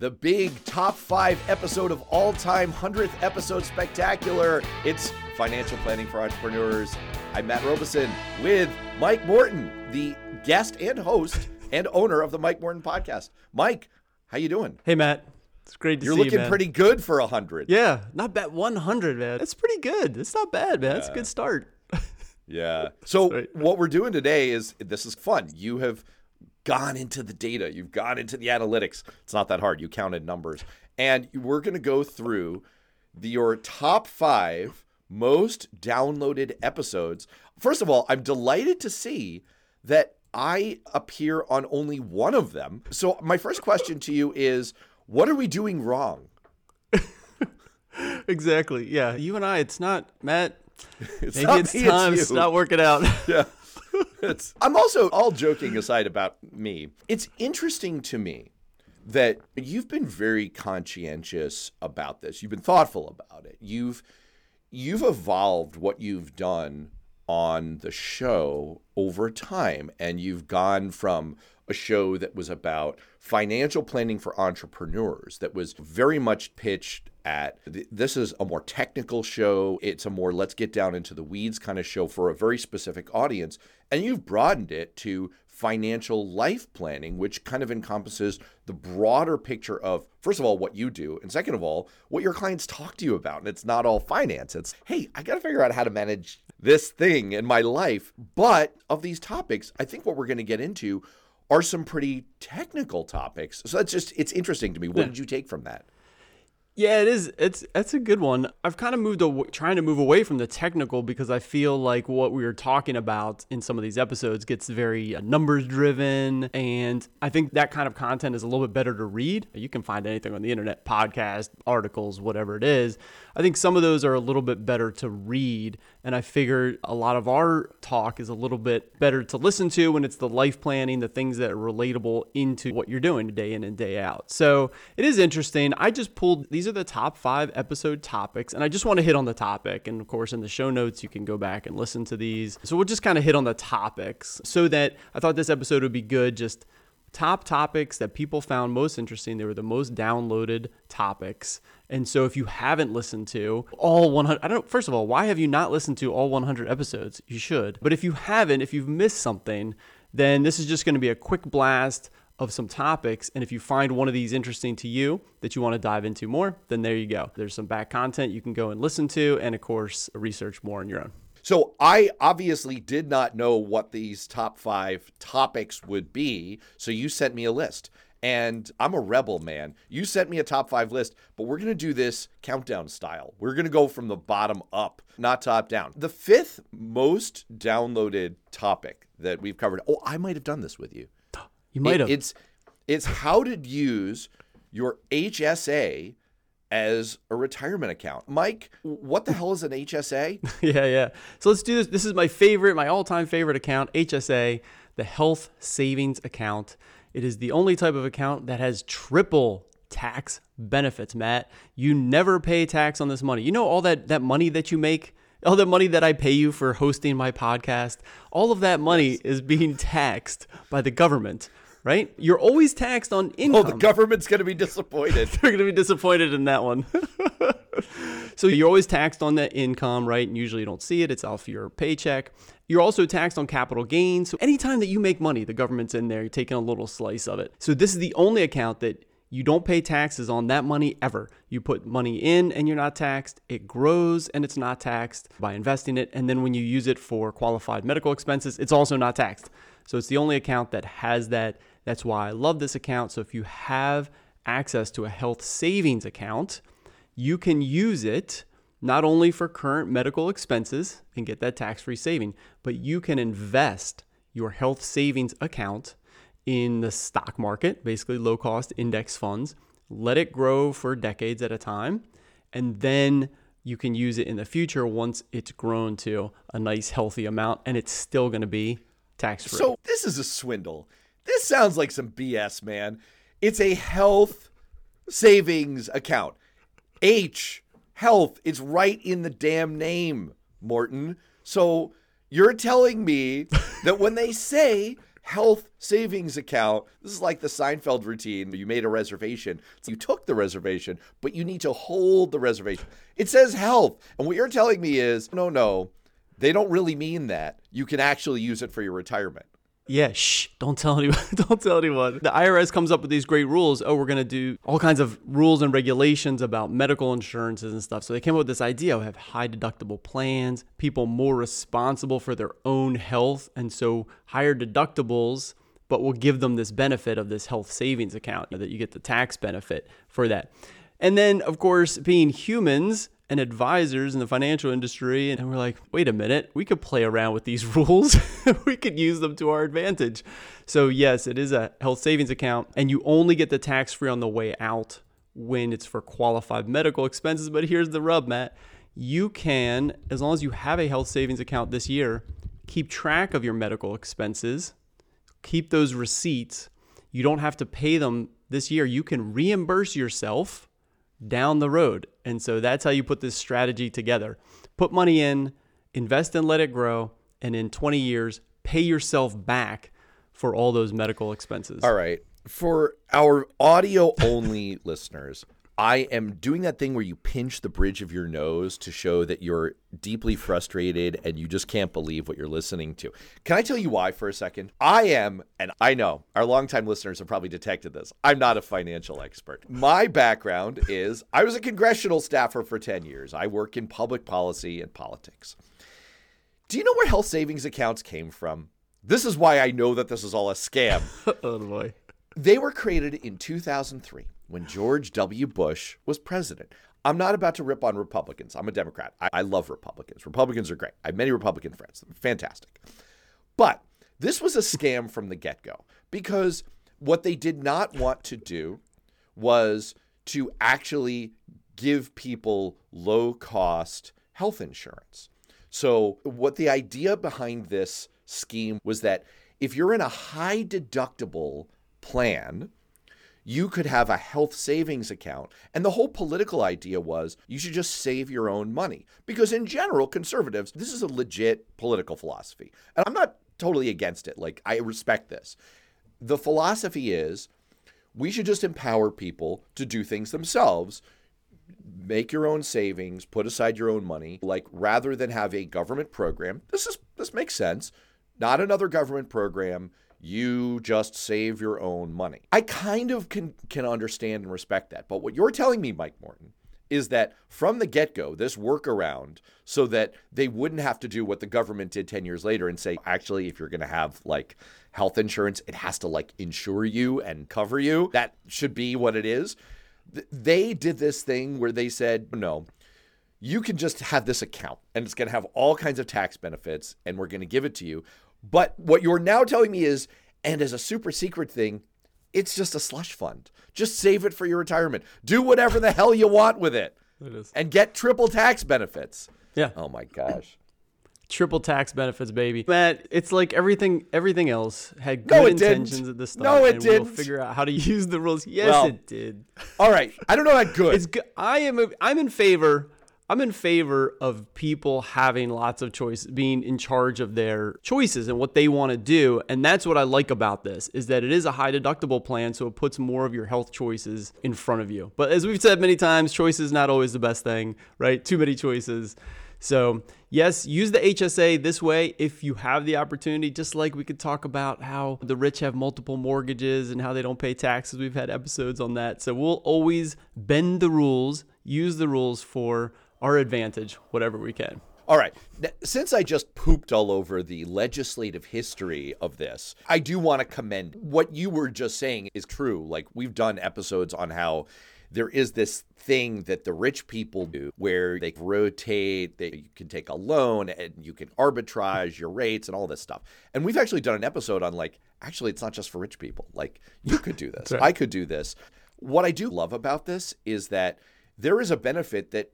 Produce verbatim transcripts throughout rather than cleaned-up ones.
The big top five episode of all time, hundredth episode spectacular. It's Financial Planning for Entrepreneurs. I'm Matt Robison with Mike Morton, the guest and host and owner of the Mike Morton Podcast. Mike, how you doing? Hey, Matt. It's great to You're see you, You're looking pretty good for one hundred. Yeah, not bad. one hundred, man. That's pretty good. It's not bad, man. Yeah. That's a good start. Yeah. So Sorry. What we're doing today is, this is fun. You have gone into the data. You've gone into the analytics. It's not that hard. You counted numbers. And we're going to go through the, your top five most downloaded episodes. First of all, I'm delighted to see that I appear on only one of them. So my first question to you is, what are we doing wrong? Exactly. Yeah. You and I, it's not, Matt, it's maybe not it's me, time. It's, it's not working out. Yeah. It's, I'm also, all joking aside about me, it's interesting to me that you've been very conscientious about this. You've been thoughtful about it. You've you've evolved what you've done on the show over time, and you've gone from a show that was about financial planning for entrepreneurs that was very much pitched at, this is a more technical show. It's a more let's get down into the weeds kind of show for a very specific audience. And you've broadened it to financial life planning, which kind of encompasses the broader picture of, first of all, what you do. And second of all, what your clients talk to you about. And it's not all finance. It's, hey, I got to figure out how to manage this thing in my life. But of these topics, I think what we're going to get into are some pretty technical topics. So that's just, it's interesting to me. What yeah. did you take from that? Yeah, it is. It's that's a good one. I've kind of moved away, trying to move away from the technical, because I feel like what we were talking about in some of these episodes gets very numbers driven. And I think that kind of content is a little bit better to read. You can find anything on the internet, podcasts, articles, whatever it is. I think some of those are a little bit better to read. And I figure a lot of our talk is a little bit better to listen to when it's the life planning, the things that are relatable into what you're doing day in and day out. So it is interesting. I just pulled these. Are the top five episode topics, and I just want to hit on the topic, and of course in the show notes you can go back and listen to these, so we'll just kind of hit on the topics, so that I thought this episode would be good. Just top topics that people found most interesting. They were the most downloaded topics, and so if you haven't listened to all one hundred, I don't, first of all, why have you not listened to all one hundred episodes? You should. But if you haven't, if you've missed something, then this is just going to be a quick blast of some topics. And if you find one of these interesting to you that you want to dive into more, then there you go. There's some back content you can go and listen to, and of course, research more on your own. So I obviously did not know what these top five topics would be. So you sent me a list, and I'm a rebel, man. You sent me a top five list, but we're going to do this countdown style. We're going to go from the bottom up, not top down. The fifth most downloaded topic that we've covered. Oh, I might have done this with you. You might have. It, it's, it's how to use your H S A as a retirement account. Mike, what the hell is an H S A? yeah, yeah. So let's do this. This is my favorite, my all-time favorite account, H S A, the Health Savings Account. It is the only type of account that has triple tax benefits, Matt. You never pay tax on this money. You know all that, that money that you make? All the money that I pay you for hosting my podcast, all of that money is being taxed by the government, right? You're always taxed on income. Oh, the government's going to be disappointed. They're going to be disappointed in that one. So you're always taxed on that income, right? And usually you don't see it. It's off your paycheck. You're also taxed on capital gains. So anytime that you make money, the government's in there, you're taking a little slice of it. So this is the only account that you don't pay taxes on that money ever. You put money in and you're not taxed. It grows and it's not taxed by investing it. And then when you use it for qualified medical expenses, it's also not taxed. So it's the only account that has that. That's why I love this account. So if you have access to a health savings account, you can use it not only for current medical expenses and get that tax-free saving, but you can invest your health savings account in the stock market, basically low-cost index funds, let it grow for decades at a time, and then you can use it in the future once it's grown to a nice, healthy amount, and it's still going to be tax-free. So this is a swindle. This sounds like some B S, man. It's a health savings account. H, health, it's right in the damn name, Morton. So you're telling me that when they say Health Savings Account. This is like the Seinfeld routine. You made a reservation. So you took the reservation, but you need to hold the reservation. It says health. And what you're telling me is, no, no, they don't really mean that. You can actually use it for your retirement. Yeah, shh, don't tell anyone, don't tell anyone. The I R S comes up with these great rules. Oh, we're gonna do all kinds of rules and regulations about medical insurances and stuff. So they came up with this idea of have high deductible plans, people more responsible for their own health, and so higher deductibles, but we'll give them this benefit of this health savings account that you get the tax benefit for that. And then, of course, being humans and advisors in the financial industry, and we're like, wait a minute, we could play around with these rules. We could use them to our advantage. So yes, it is a health savings account, and you only get the tax-free on the way out when it's for qualified medical expenses. But here's the rub, Matt. You can, as long as you have a health savings account this year, keep track of your medical expenses, keep those receipts. You don't have to pay them this year. You can reimburse yourself down the road. And so that's how you put this strategy together. Put money in, invest and let it grow, and in twenty years, pay yourself back for all those medical expenses. All right. For our audio-only listeners, I am doing that thing where you pinch the bridge of your nose to show that you're deeply frustrated and you just can't believe what you're listening to. Can I tell you why for a second? I am, and I know our longtime listeners have probably detected this, I'm not a financial expert. My background is I was a congressional staffer for ten years. I work in public policy and politics. Do you know where health savings accounts came from? This is why I know that this is all a scam. Oh boy. They were created in two thousand three. When George W. Bush was president. I'm not about to rip on Republicans. I'm a Democrat. I, I love Republicans. Republicans are great. I have many Republican friends. They're fantastic. But this was a scam from the get-go, because what they did not want to do was to actually give people low-cost health insurance. So what the idea behind this scheme was that if you're in a high-deductible plan, you could have a health savings account. And the whole political idea was you should just save your own money. Because in general, conservatives, this is a legit political philosophy. And I'm not totally against it. Like, I respect this. The philosophy is we should just empower people to do things themselves. Make your own savings, put aside your own money. Like, rather than have a government program, this is this makes sense. Not another government program. You just save your own money. I kind of can, can understand and respect that. But what you're telling me, Mike Morton, is that from the get-go, this workaround so that they wouldn't have to do what the government did ten years later and say, actually, if you're going to have like health insurance, it has to like insure you and cover you. That should be what it is. They did this thing where they said, no, you can just have this account and it's going to have all kinds of tax benefits and we're going to give it to you. But what you're now telling me is, and as a super secret thing, it's just a slush fund. Just save it for your retirement. Do whatever the hell you want with it, it is. And get triple tax benefits. Yeah. Oh my gosh. Triple tax benefits, baby. Matt, it's like everything everything else had good no, intentions didn't. At the start. No, it and didn't. We'll figure out how to use the rules. Yes, well, it did. All right. I don't know about good. It's good. I am a, I'm in favor I'm in favor of people having lots of choice, being in charge of their choices and what they want to do. And that's what I like about this, is that it is a high deductible plan, so it puts more of your health choices in front of you. But as we've said many times, choice is not always the best thing, right? Too many choices. So yes, use the H S A this way if you have the opportunity, just like we could talk about how the rich have multiple mortgages and how they don't pay taxes. We've had episodes on that. So we'll always bend the rules, use the rules for our advantage, whatever we can. All right. Now, since I just pooped all over the legislative history of this, I do want to commend what you were just saying is true. Like, we've done episodes on how there is this thing that the rich people do where they rotate, they, you can take a loan and you can arbitrage your rates and all this stuff. And we've actually done an episode on like, actually, it's not just for rich people. Like, you could do this. Right. I could do this. What I do love about this is that there is a benefit that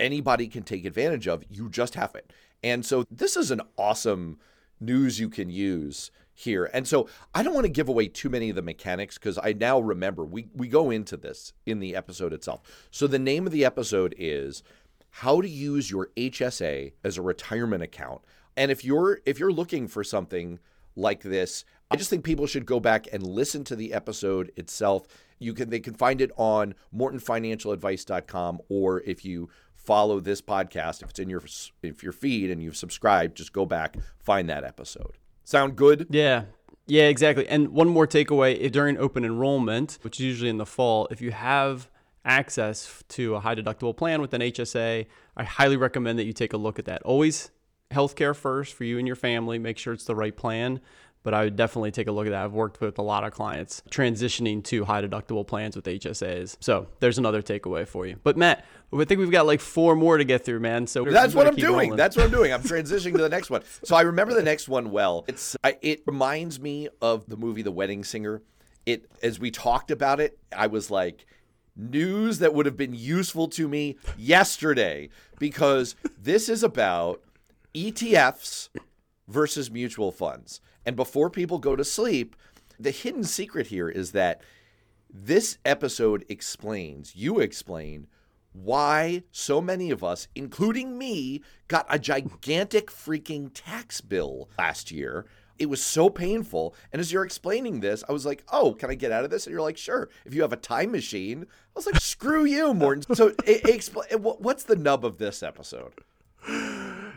anybody can take advantage of. You just have it. And so this is an awesome news you can use here. And so I don't want to give away too many of the mechanics, because I now remember we, we go into this in the episode itself. So the name of the episode is How to Use Your H S A as a Retirement Account. And if you're if you're looking for something like this I just think people should go back and listen to the episode itself. You can they can find it on morton financial advice dot com, or if you follow this podcast, if it's in your if your feed and you've subscribed, just go back, find that episode. Sound good? Yeah. Yeah, exactly. And one more takeaway, during open enrollment, which is usually in the fall, if you have access to a high deductible plan with an H S A, I highly recommend that you take a look at that. Always healthcare first for you and your family. Make sure it's the right plan. But I would definitely take a look at that. I've worked with a lot of clients transitioning to high deductible plans with H S As. So there's another takeaway for you. But Matt, I think we've got like four more to get through, man. So that's what I'm doing. Rolling. That's what I'm doing. I'm transitioning to the next one. So I remember the next one well. It's I, it reminds me of the movie The Wedding Singer. It as we talked about it, I was like, news that would have been useful to me yesterday, because this is about E T Fs versus mutual funds. And before people go to sleep, the hidden secret here is that this episode explains, you explain, why so many of us, including me, got a gigantic freaking tax bill last year. It was so painful. And as you're explaining this, I was like, oh, can I get out of this? And you're like, sure. If you have a time machine. I was like, screw you, Morton. So it, it expl- what's the nub of this episode?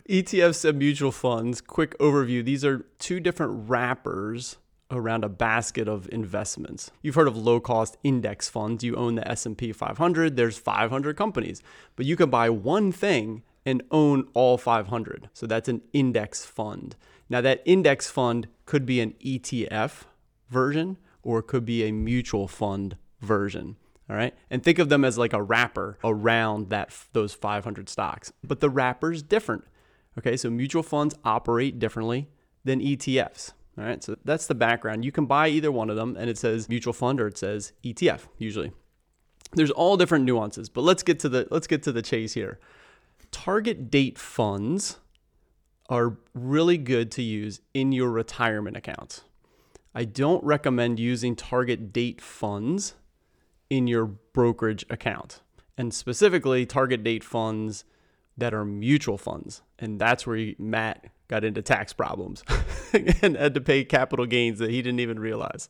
E T Fs and mutual funds, quick overview. These are two different wrappers around a basket of investments. You've heard of low-cost index funds. You own the S and P five hundred. There's five hundred companies. But you can buy one thing and own all five hundred. So that's an index fund. Now, that index fund could be an E T F version, or it could be a mutual fund version. All right. And think of them as like a wrapper around that those five hundred stocks. But the wrapper's different. Okay. So mutual funds operate differently than E T Fs. All right. So that's the background. You can buy either one of them, and it says mutual fund or it says E T F usually. There's all different nuances, but let's get to the let's get to the chase here. Target date funds are really good to use in your retirement accounts. I don't recommend using target date funds in your brokerage account, and specifically target date funds that are mutual funds. And that's where Matt got into tax problems and had to pay capital gains that he didn't even realize.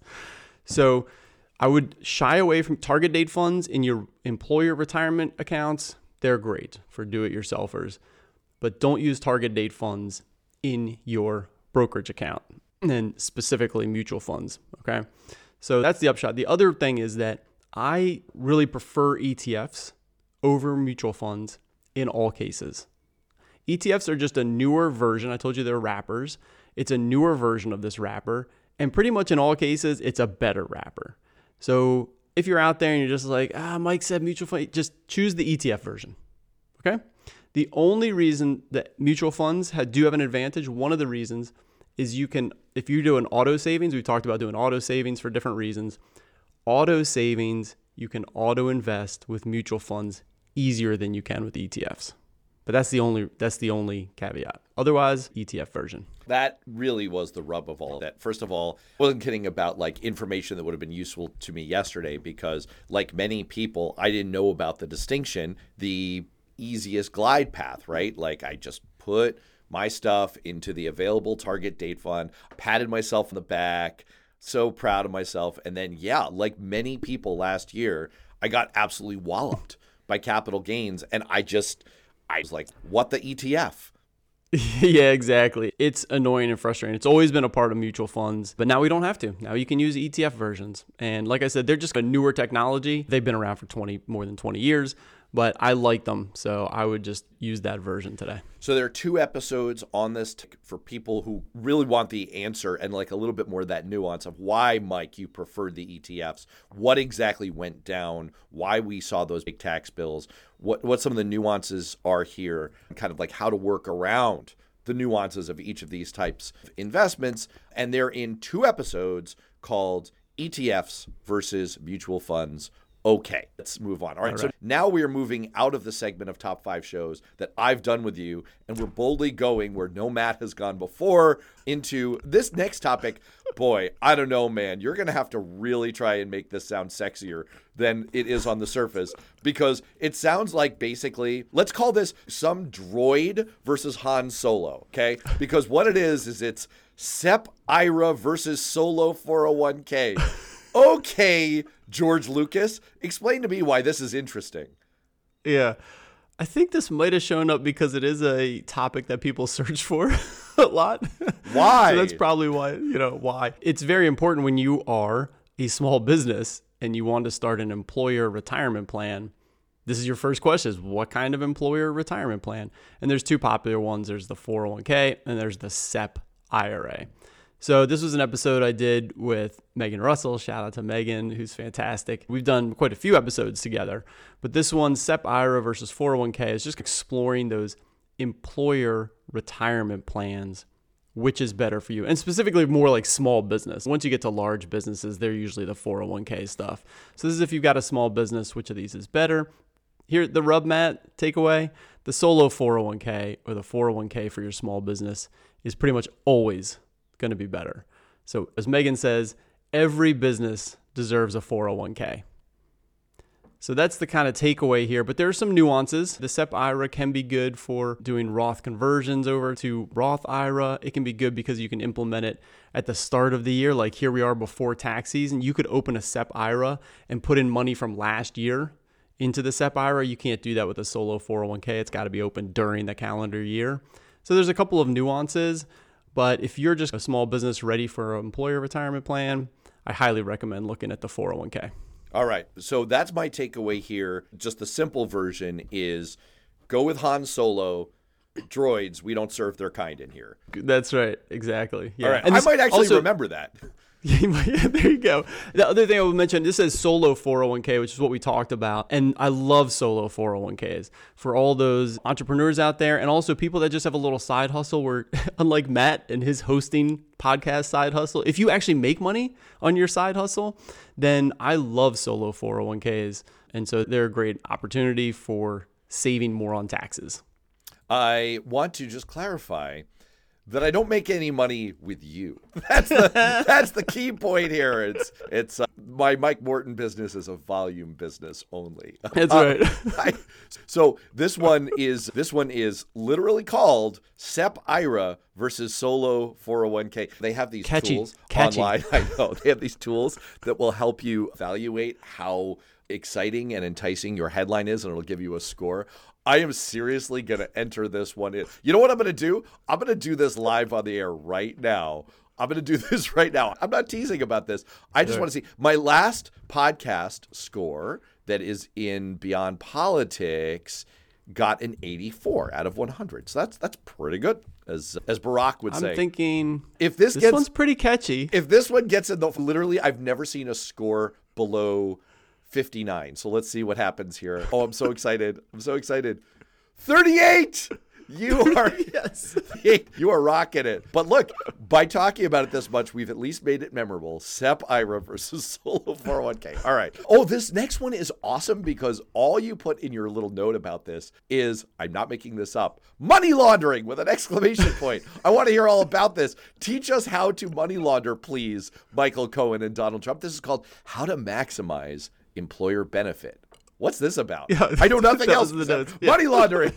So I would shy away from target date funds in your employer retirement accounts. They're great for do-it-yourselfers. But don't use target date funds in your brokerage account, and specifically mutual funds, okay? So that's the upshot. The other thing is that I really prefer E T Fs over mutual funds in all cases. E T Fs are just a newer version. I told you they're wrappers. It's a newer version of this wrapper, and pretty much in all cases, it's a better wrapper. So if you're out there and you're just like, ah, Mike said mutual fund, just choose the E T F version, okay? The only reason that mutual funds do have an advantage, one of the reasons, is you can, if you do an auto savings, we talked about doing auto savings for different reasons. Auto savings, you can auto invest with mutual funds easier than you can with E T Fs. But that's the only that's the only caveat. Otherwise, E T F version. That really was the rub of all that. First of all, I wasn't kidding about like information that would have been useful to me yesterday, because like many people, I didn't know about the distinction, the easiest glide path, right? Like I just put my stuff into the available target date fund, patted myself on the back, so proud of myself. And then, yeah, like many people last year, I got absolutely walloped by capital gains. And I just, I was like, what the E T F? Yeah, exactly. It's annoying and frustrating. It's always been a part of mutual funds, but now we don't have to. Now you can use E T F versions. And like I said, they're just a newer technology. They've been around for twenty, more than twenty years. But I like them, so I would just use that version today. So there are two episodes on this t- for people who really want the answer and like a little bit more of that nuance of why, Mike, you preferred the E T Fs, what exactly went down, why we saw those big tax bills, what, what some of the nuances are here, kind of like how to work around the nuances of each of these types of investments. And they're in two episodes called E T Fs versus Mutual Funds Okay, let's move on. All right, All right. So now we are moving out of the segment of top five shows that I've done with you, and we're boldly going where no Matt has gone before into this next topic. Boy, I don't know, man. You're going to have to really try and make this sound sexier than it is on the surface, because it sounds like basically, let's call this some droid versus Han Solo, okay? Because what it is, is it's S E P I R A versus Solo four oh one k. Okay, George Lucas, explain to me why this is interesting. Yeah, I think this might have shown up because it is a topic that people search for a lot. Why? So that's probably why, you know, why. It's very important when you are a small business and you want to start an employer retirement plan. This is your first question, is what kind of employer retirement plan? And there's two popular ones. There's the four oh one k and there's the S E P I R A. So this was an episode I did with Megan Russell. Shout out to Megan, who's fantastic. We've done quite a few episodes together, but this one, S E P I R A versus four oh one k, is just exploring those employer retirement plans, which is better for you, and specifically more like small business. Once you get to large businesses, they're usually the four oh one k stuff. So this is if you've got a small business, which of these is better? Here, the rub, Matt, takeaway, the Solo four oh one k or the four oh one k for your small business is pretty much always going to be better. So as Megan says, every business deserves a four oh one k. So that's the kind of takeaway here, but there are some nuances. The S E P I R A can be good for doing Roth conversions over to Roth I R A. It can be good because you can implement it at the start of the year. Like here we are before tax season, you could open a S E P I R A and put in money from last year into the S E P I R A. You can't do that with a Solo four oh one k. It's got to be open during the calendar year. So there's a couple of nuances. But if you're just a small business ready for an employer retirement plan, I highly recommend looking at the four oh one k. All right. So that's my takeaway here. Just the simple version is go with Han Solo. Droids, we don't serve their kind in here. That's right. Exactly. Yeah. All right. And I might actually also remember that. There you go. The other thing I would mention, this says Solo four oh one k, which is what we talked about. And I love Solo four oh one k's for all those entrepreneurs out there, and also people that just have a little side hustle where, unlike Matt and his hosting podcast side hustle, if you actually make money on your side hustle, then I love Solo four oh one k's. And so they're a great opportunity for saving more on taxes. I want to just clarify that I don't make any money with you. That's the that's the key point here. It's it's uh, my Mike Morton business is a volume business only. That's right. Uh, I, so this one is this one is literally called S E P I R A versus Solo four oh one k. They have these Catchy. tools Catchy. online. I know they have these tools that will help you evaluate how exciting and enticing your headline is, and it'll give you a score. I am seriously going to enter this one in. You know what I'm going to do? I'm going to do this live on the air right now. I'm going to do this right now. I'm not teasing about this. I just want to see. My last podcast score that is in Beyond Politics got an eighty-four out of one hundred. So that's that's pretty good, as as Barack would say. I'm thinking if this, this gets, one's pretty catchy. If this one gets in, the, literally, I've never seen a score below fifty-nine. So let's see what happens here. Oh, I'm so excited. I'm so excited. thirty-eight. You are yes. You are rocking it. But look, by talking about it this much, we've at least made it memorable. S E P I R A versus Solo four oh one k. All right. Oh, this next one is awesome because all you put in your little note about this is, I'm not making this up, money laundering with an exclamation point. I want to hear all about this. Teach us how to money launder, please, Michael Cohen and Donald Trump. This is called How to Maximize Employer Benefit. What's this about? Yeah, I know nothing else. Yeah. Money laundering.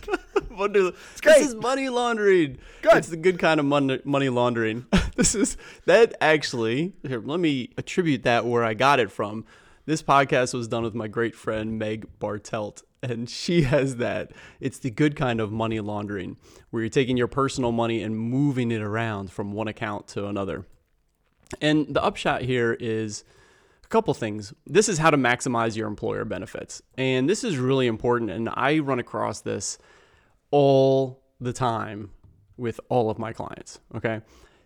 It's great. This is money laundering. Good. It's the good kind of mon- money laundering. This is that actually. Here, let me attribute that where I got it from. This podcast was done with my great friend Meg Bartelt, and she has that. It's the good kind of money laundering, where you're taking your personal money and moving it around from one account to another. And the upshot here is couple things. This is how to maximize your employer benefits. And this is really important. And I run across this all the time with all of my clients. Okay.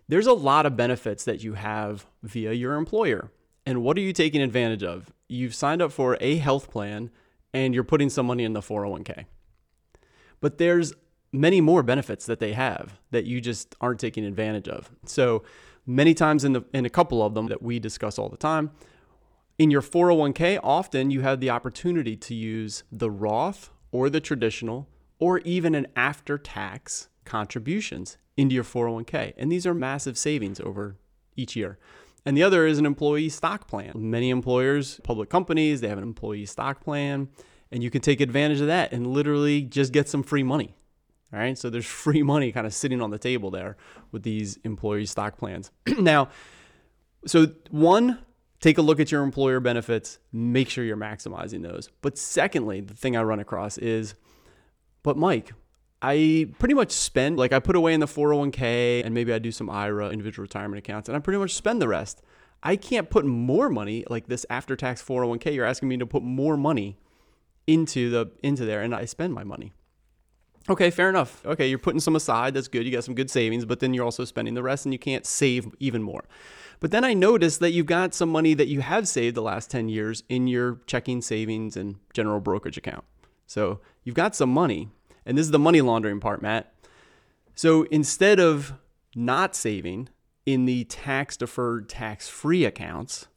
There's a lot of benefits that you have via your employer. And what are you taking advantage of? You've signed up for a health plan and you're putting some money in the four oh one k. But there's many more benefits that they have that you just aren't taking advantage of. So many times in the in a couple of them that we discuss all the time, In your four oh one k, often you have the opportunity to use the Roth or the traditional or even an after-tax contributions into your four oh one k. And these are massive savings over each year. And the other is an employee stock plan. Many employers, public companies, they have an employee stock plan, and you can take advantage of that and literally just get some free money. All right, so there's free money kind of sitting on the table there with these employee stock plans. Now, so one, take a look at your employer benefits, make sure you're maximizing those. But secondly, the thing I run across is, but Mike, I pretty much spend, like I put away in the four oh one k and maybe I do some I R A, individual retirement accounts, and I pretty much spend the rest. I can't put more money, like this after-tax four oh one k, you're asking me to put more money into the into there, and I spend my money. Okay, fair enough. Okay, you're putting some aside, that's good, you got some good savings, but then you're also spending the rest and you can't save even more. But then I noticed that you've got some money that you have saved the last ten years in your checking, savings, and general brokerage account. So you've got some money. And this is the money laundering part, Matt. So instead of not saving in the tax-deferred, tax-free accounts,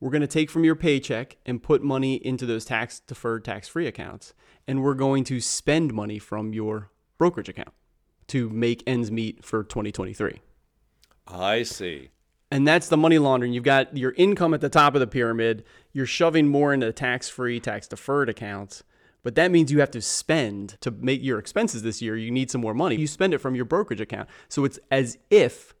we're going to take from your paycheck and put money into those tax-deferred, tax-free accounts. And we're going to spend money from your brokerage account to make ends meet for twenty twenty-three. I see. And that's the money laundering. You've got your income at the top of the pyramid. You're shoving more into tax-free, tax-deferred accounts. But that means you have to spend to make your expenses this year. You need some more money. You spend it from your brokerage account. So it's as if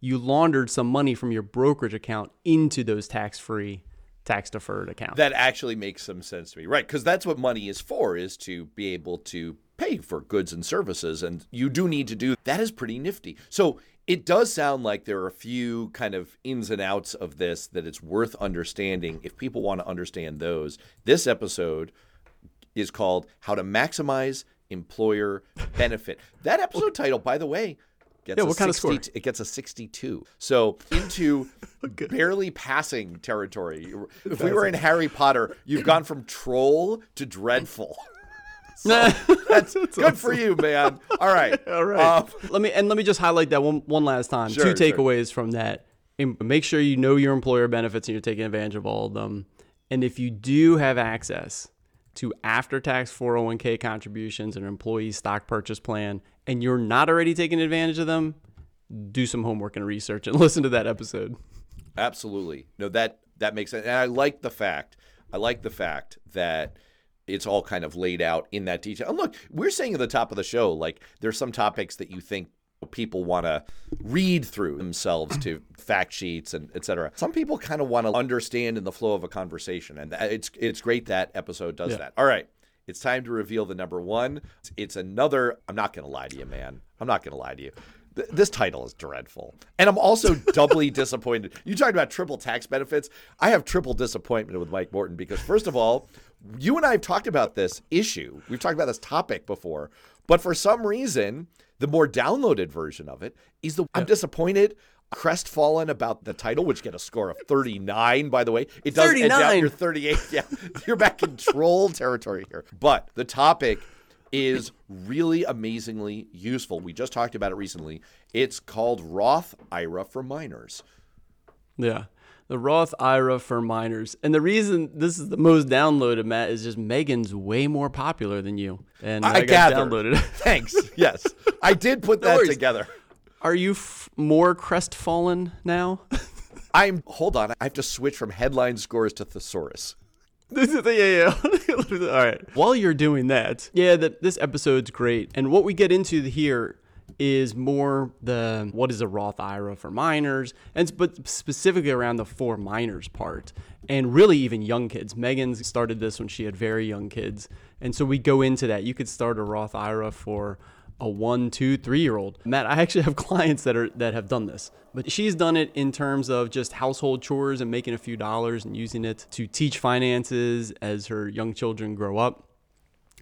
you laundered some money from your brokerage account into those tax-free, tax-deferred accounts. That actually makes some sense to me. Right, because that's what money is for, is to be able to pay for goods and services. And you do need to do that. Is pretty nifty. So it does sound like there are a few kind of ins and outs of this that it's worth understanding. If people want to understand those, this episode is called How to Maximize Employer Benefit. That episode title, by the way, gets yeah, a what kind sixty, of score? It gets a sixty-two. So into okay. barely passing territory. If we were in Harry Potter, you've gone from troll to dreadful. So that's, that's good awesome. For you, man. All right. All right. Um, let me and let me just highlight that one one last time. Sure, Two takeaways sure. from that. Make sure you know your employer benefits and you're taking advantage of all of them. And if you do have access to after-tax four oh one k contributions and employee stock purchase plan, and you're not already taking advantage of them, do some homework and research and listen to that episode. Absolutely. No, that that makes sense. And I like the fact, I like the fact that it's all kind of laid out in that detail. And look, we're saying at the top of the show, like there's some topics that you think people want to read through themselves to fact sheets and et cetera. Some people kind of want to understand in the flow of a conversation. And it's it's great that episode does yeah. that. All right. It's time to reveal the number one. It's another. I'm not going to lie to you, man. I'm not going to lie to you. Th- this title is dreadful. And I'm also doubly disappointed. You talked about triple tax benefits. I have triple disappointment with Mike Morton because, first of all, you and I have talked about this issue. We've talked about this topic before. But for some reason, the more downloaded version of it is the I'm disappointed, crestfallen about the title, which get a score of thirty-nine, by the way. It does thirty-nine. End out your thirty-eight. Yeah, you're back in troll territory here. But the topic is really amazingly useful. We just talked about it recently. It's called Roth I R A for Minors. Yeah, the Roth I R A for Minors. And the reason this is the most downloaded, Matt, is just Megan's way more popular than you. And I, I got downloaded. Thanks. Yes. I did put that together. Are you f- more crestfallen now? I'm, hold on, I have to switch from headline scores to thesaurus. yeah, yeah, yeah. All right. While you're doing that, yeah, the, this episode's great. And what we get into here is more the, what is a Roth I R A for minors? And but specifically around the for minors part, and really even young kids. Megan started this when she had very young kids. And so we go into that. You could start a Roth I R A for a one, two, three-year-old. Matt, I actually have clients that are that have done this, but she's done it in terms of just household chores and making a few dollars and using it to teach finances as her young children grow up.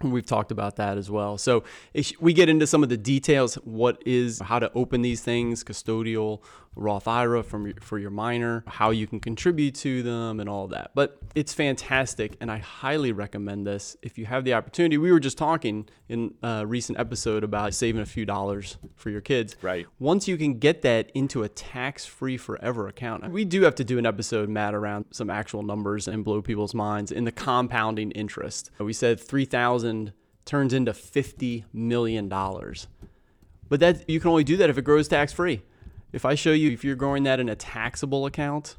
We've talked about that as well. So if we get into some of the details, what is, how to open these things, custodial, Roth I R A from, for your minor, how you can contribute to them and all that. But it's fantastic, and I highly recommend this if you have the opportunity. We were just talking in a recent episode about saving a few dollars for your kids. Right. Once you can get that into a tax-free forever account, we do have to do an episode, Matt, around some actual numbers and blow people's minds in the compounding interest. We said three thousand dollars turns into fifty million dollars. But that you can only do that if it grows tax-free. If I show you, if you're growing that in a taxable account,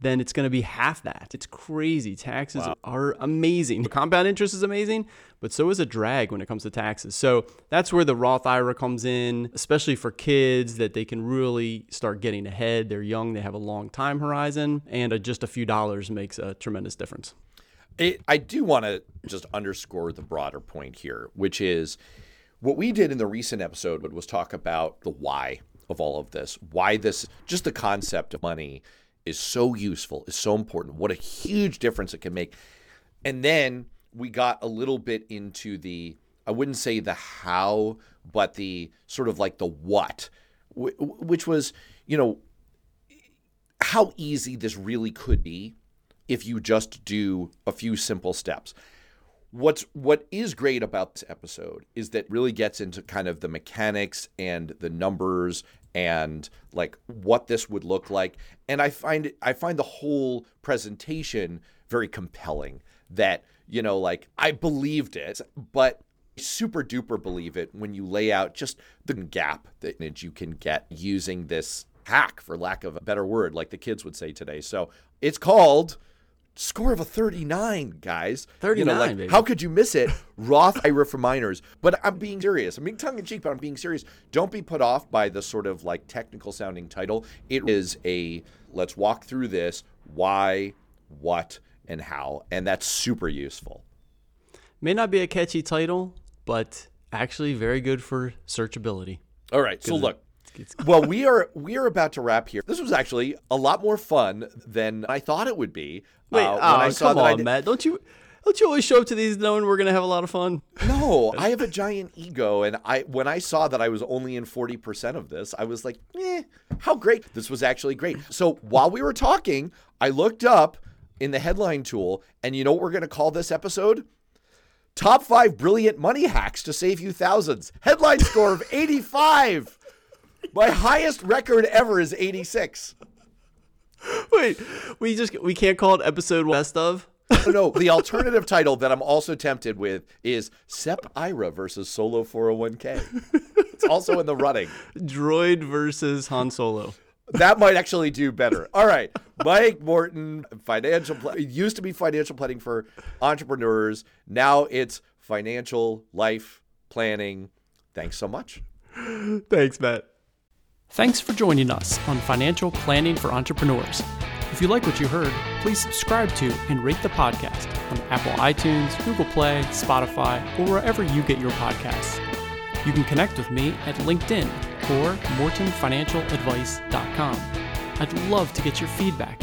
then it's going to be half that. It's crazy. Taxes wow. are amazing. Compound interest is amazing, but so is a drag when it comes to taxes. So that's where the Roth I R A comes in, especially for kids, that they can really start getting ahead. They're young. They have a long time horizon, and a, just a few dollars makes a tremendous difference. It, I do want to just underscore the broader point here, which is what we did in the recent episode was talk about the why of all of this, why this, just the concept of money is so useful, is so important, what a huge difference it can make. And then we got a little bit into the, I wouldn't say the how, but the sort of like the what, which was, you know, how easy this really could be if you just do a few simple steps. What's what is great about this episode is that really gets into kind of the mechanics and the numbers and like what this would look like. And I find it, I find the whole presentation very compelling, that, you know, like I believed it, but super duper believe it when you lay out just the gap that you can get using this hack, for lack of a better word, like the kids would say today. So it's called Score of a thirty-nine, guys. thirty-nine, you know, like, baby. How could you miss it? Roth I R A for minors. But I'm being serious. I'm being tongue-in-cheek, but I'm being serious. Don't be put off by the sort of like technical-sounding title. It is a, let's walk through this, why, what, and how. And that's super useful. May not be a catchy title, but actually very good for searchability. All right, so look. Well, we are we are about to wrap here. This was actually a lot more fun than I thought it would be. Wait, uh, oh, when I saw come that on, I did... Matt. Don't you don't you always show up to these knowing we're going to have a lot of fun? No, I have a giant ego, and I when I saw that I was only in forty percent of this, I was like, eh, how great. This was actually great. So while we were talking, I looked up in the headline tool, and you know what we're going to call this episode? Top five brilliant money hacks to save you thousands. Headline score of eighty-five. My highest record ever is eighty-six. Wait, we just we can't call it episode best of? No, no, the alternative title that I'm also tempted with is S E P I R A versus Solo four oh one k. It's also in the running. Droid versus Han Solo. That might actually do better. All right. Mike Morton, financial pl- it used to be financial planning for entrepreneurs. Now it's financial life planning. Thanks so much. Thanks, Matt. Thanks for joining us on Financial Planning for Entrepreneurs. If you like what you heard, please subscribe to and rate the podcast on Apple iTunes, Google Play, Spotify, or wherever you get your podcasts. You can connect with me at LinkedIn or morton financial advice dot com. I'd love to get your feedback.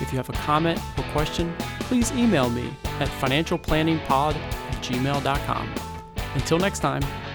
If you have a comment or question, please email me at financial planning pod at gmail dot com. Until next time,